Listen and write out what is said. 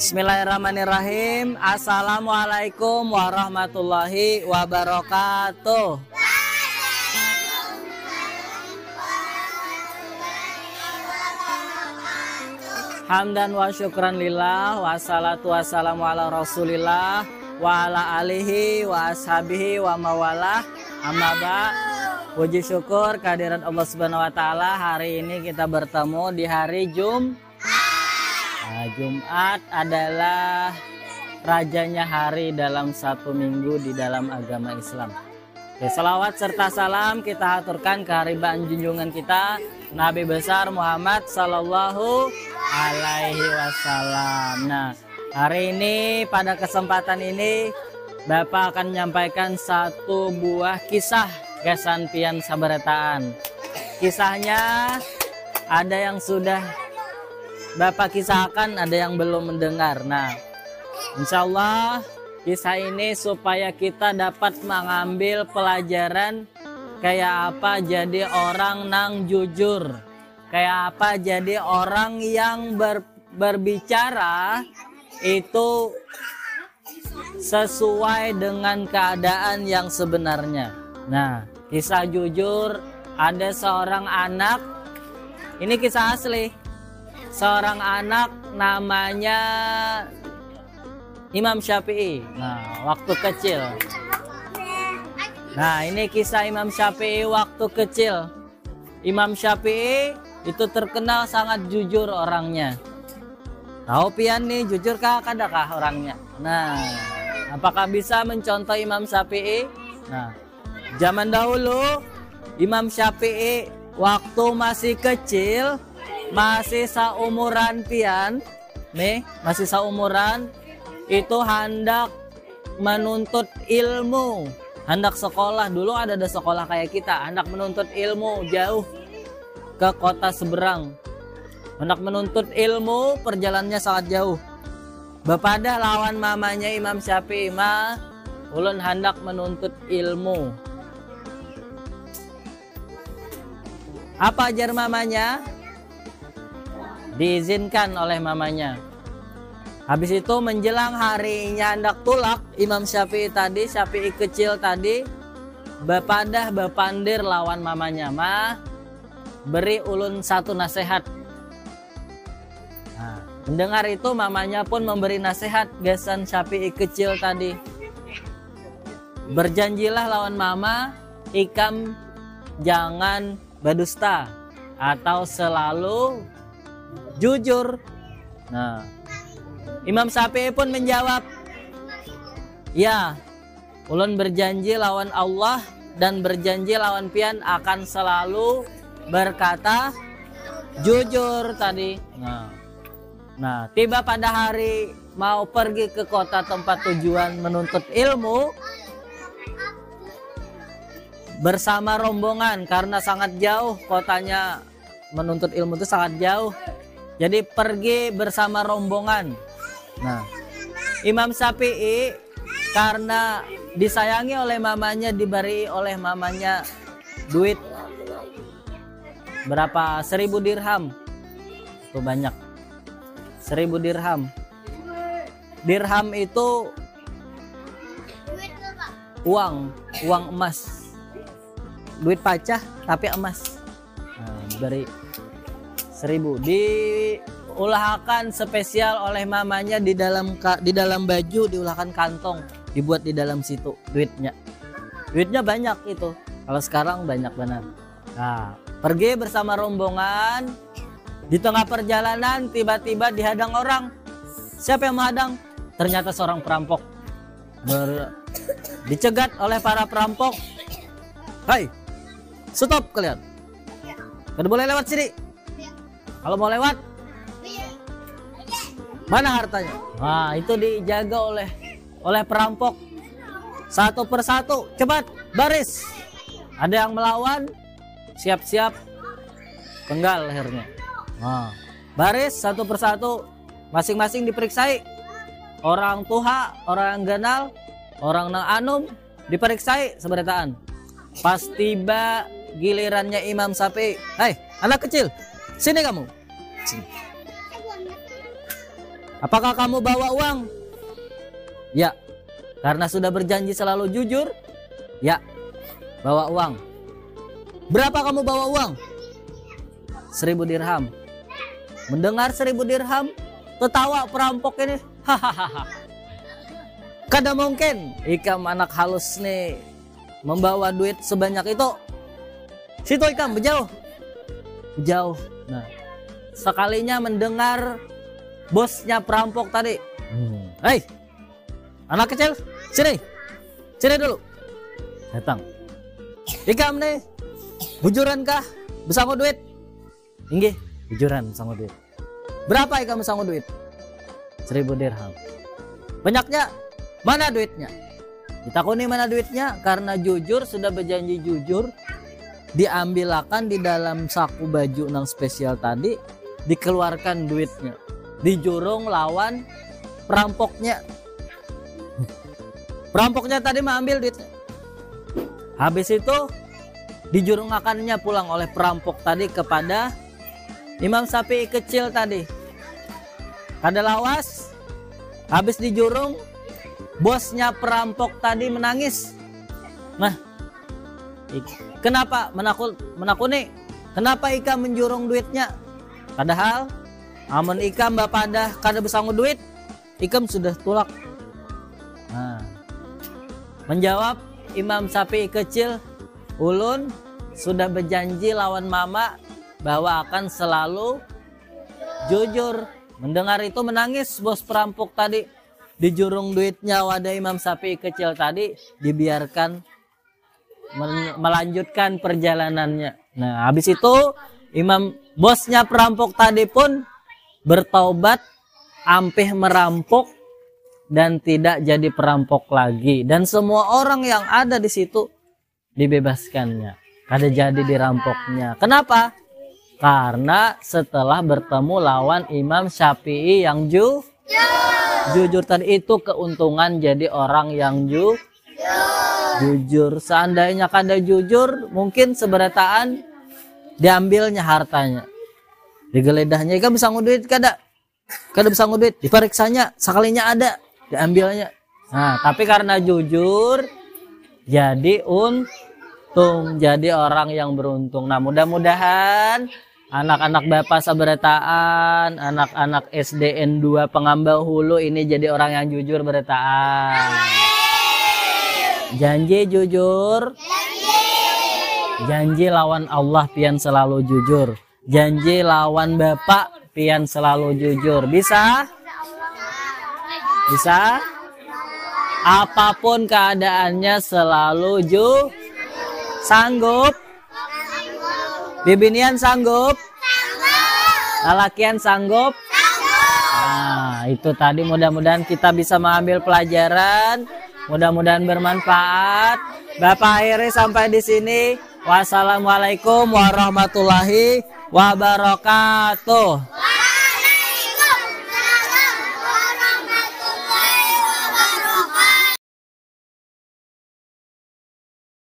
Bismillahirrahmanirrahim. Assalamualaikum warahmatullahi wabarakatuh. Hamdan wa syukran lillah, wassalatu wassalamu ala rasulillah, wa ala alihi wa ashabihi wa mawalah. Amma ba'd. Puji syukur kehadiran Allah Subhanahu wa taala, hari ini kita bertemu di hari Jumat adalah rajanya hari dalam satu minggu di dalam agama Islam. Selawat serta salam kita haturkan keharibaan junjungan kita Nabi besar Muhammad sallallahu alaihi wasallam. Nah, hari ini pada kesempatan ini Bapak akan menyampaikan satu buah kisah kesampian sabaretaan. Kisahnya ada yang sudah Bapak kisahkan, ada yang belum mendengar. Nah, insya Allah kisah ini supaya kita dapat mengambil pelajaran kayak apa jadi orang yang jujur, kayak apa jadi orang yang berbicara itu sesuai dengan keadaan yang sebenarnya. Nah, kisah jujur, ada seorang anak, ini kisah asli, seorang anak namanya Imam Syafi'i. Nah, waktu kecil. Nah, ini kisah Imam Syafi'i waktu kecil. Imam Syafi'i itu terkenal sangat jujur orangnya. Tahu pian nih, jujur kakadakah orangnya? Nah, apakah bisa mencontoh Imam Syafi'i? Nah, zaman dahulu Imam Syafi'i waktu masih kecil, masih saumuran pian nih, masih saumuran, itu hendak menuntut ilmu, hendak sekolah. Dulu ada sekolah kayak kita, hendak menuntut ilmu jauh ke kota seberang, hendak menuntut ilmu, perjalanannya sangat jauh. Bepadah lawan mamanya Imam Syafi'i, ma ulun hendak menuntut ilmu. Apa ajar mamanya? Diizinkan oleh mamanya. Habis itu menjelang harinya hendak tulak, Imam Syafi'i tadi, Syafi'i kecil tadi, bepadah bepandir lawan mamanya, ma beri ulun satu nasihat. Nah, mendengar itu mamanya pun memberi nasihat gasan Syafi'i kecil tadi. Berjanjilah lawan mama, ikam jangan berdusta atau selalu jujur. Nah, Imam Syafi'i pun menjawab, ya, ulun berjanji lawan Allah dan berjanji lawan pian akan selalu berkata jujur tadi. Nah, tiba pada hari mau pergi ke kota tempat tujuan menuntut ilmu bersama rombongan, karena sangat jauh kotanya, menuntut ilmu itu sangat jauh, jadi pergi bersama rombongan. Nah, Imam Syafi'i karena disayangi oleh mamanya, diberi oleh mamanya duit berapa? 1000 dirham. Itu banyak, 1000 dirham. Dirham itu uang emas, duit pacah tapi emas. Nah, dari 1000 diulahkan spesial oleh mamanya di dalam baju, diulahkan kantong, dibuat di dalam situ duitnya. Duitnya banyak itu. Kalau sekarang banyak benar. Nah, pergi bersama rombongan, di tengah perjalanan tiba-tiba dihadang orang. Siapa yang menghadang? Ternyata seorang perampok. Dicegat oleh para perampok. Hai, stop kalian. Kada boleh lewat sini. Kalau mau lewat, mana hartanya? Nah, itu dijaga oleh perampok. Satu persatu, cepat baris. Ada yang melawan, siap-siap penggal lehernya. Nah, baris satu persatu, masing-masing diperiksa. Orang tuha, orang ganal, orang nang anum diperiksa sabarataan. Pas tiba gilirannya Imam Syafi'i, hai anak kecil, sini kamu, sini. Apakah kamu bawa uang? Ya. Karena sudah berjanji selalu jujur? Ya. Bawa uang. Berapa kamu bawa uang? 1000 dirham. Mendengar 1000 dirham, tertawa perampok ini. Hahaha. Kada mungkin ikam anak halus nih membawa duit sebanyak itu. Situ ikam berjauh. Berjauh. Nah, sekalinya mendengar bosnya perampok tadi. Hei, anak kecil, sini. Sini dulu. Datang. Ikam nih, bujuran kah? Bersama duit? Inggih, bujuran bersama duit. Berapa ikam bersama duit? 1000 dirham. Banyaknya? Mana duitnya? Ditakuni mana duitnya? Karena jujur, sudah berjanji jujur, diambilakan di dalam saku baju nang spesial tadi, dikeluarkan duitnya, dijurung lawan perampoknya. Perampoknya tadi mengambil duitnya. Habis itu dijurungakannya pulang oleh perampok tadi kepada Imam Syafi'i kecil tadi. Kada lawas, habis dijurung, bosnya perampok tadi menangis. Nah, kenapa menakuni? Kenapa ika menjurung duitnya? Padahal amun ika bapadah kada besangu duit, ikam sudah tulak. Nah, menjawab Imam Syafi'i kecil, ulun sudah berjanji lawan mama bahwa akan selalu jujur. Mendengar itu menangis bos perampok tadi. Dijurung duitnya wadah Imam Syafi'i kecil tadi, dibiarkan melanjutkan perjalanannya. Nah, habis itu Imam bosnya perampok tadi pun bertaubat, ampih merampok dan tidak jadi perampok lagi. Dan semua orang yang ada di situ dibebaskannya, kada jadi dirampoknya. Kenapa? Karena setelah bertemu lawan Imam Syafi'i yang jujur tadi, itu keuntungan jadi orang yang jujur. Seandainya kada jujur, mungkin seberataan diambilnya hartanya, digeledahnya. Ika bisa nguduit kada bisa nguduit, diperiksanya sekalinya ada, diambilnya. Nah, tapi karena jujur jadi untung, jadi orang yang beruntung. Nah, mudah-mudahan anak-anak Bapak Saberataan, anak-anak SDN 2 Pengambau Hulu ini jadi orang yang jujur berataan. Janji jujur. Janji lawan Allah pian selalu jujur. Janji lawan Bapak pian selalu jujur. Bisa? Bisa? Apapun keadaannya selalu jujur. Sanggup? Bibinian sanggup? Lalakian sanggup? Nah, itu tadi. Mudah-mudahan kita bisa mengambil pelajaran. Mudah-mudahan bermanfaat. Bapak akhiri sampai di sini. Wassalamualaikum warahmatullahi wabarakatuh.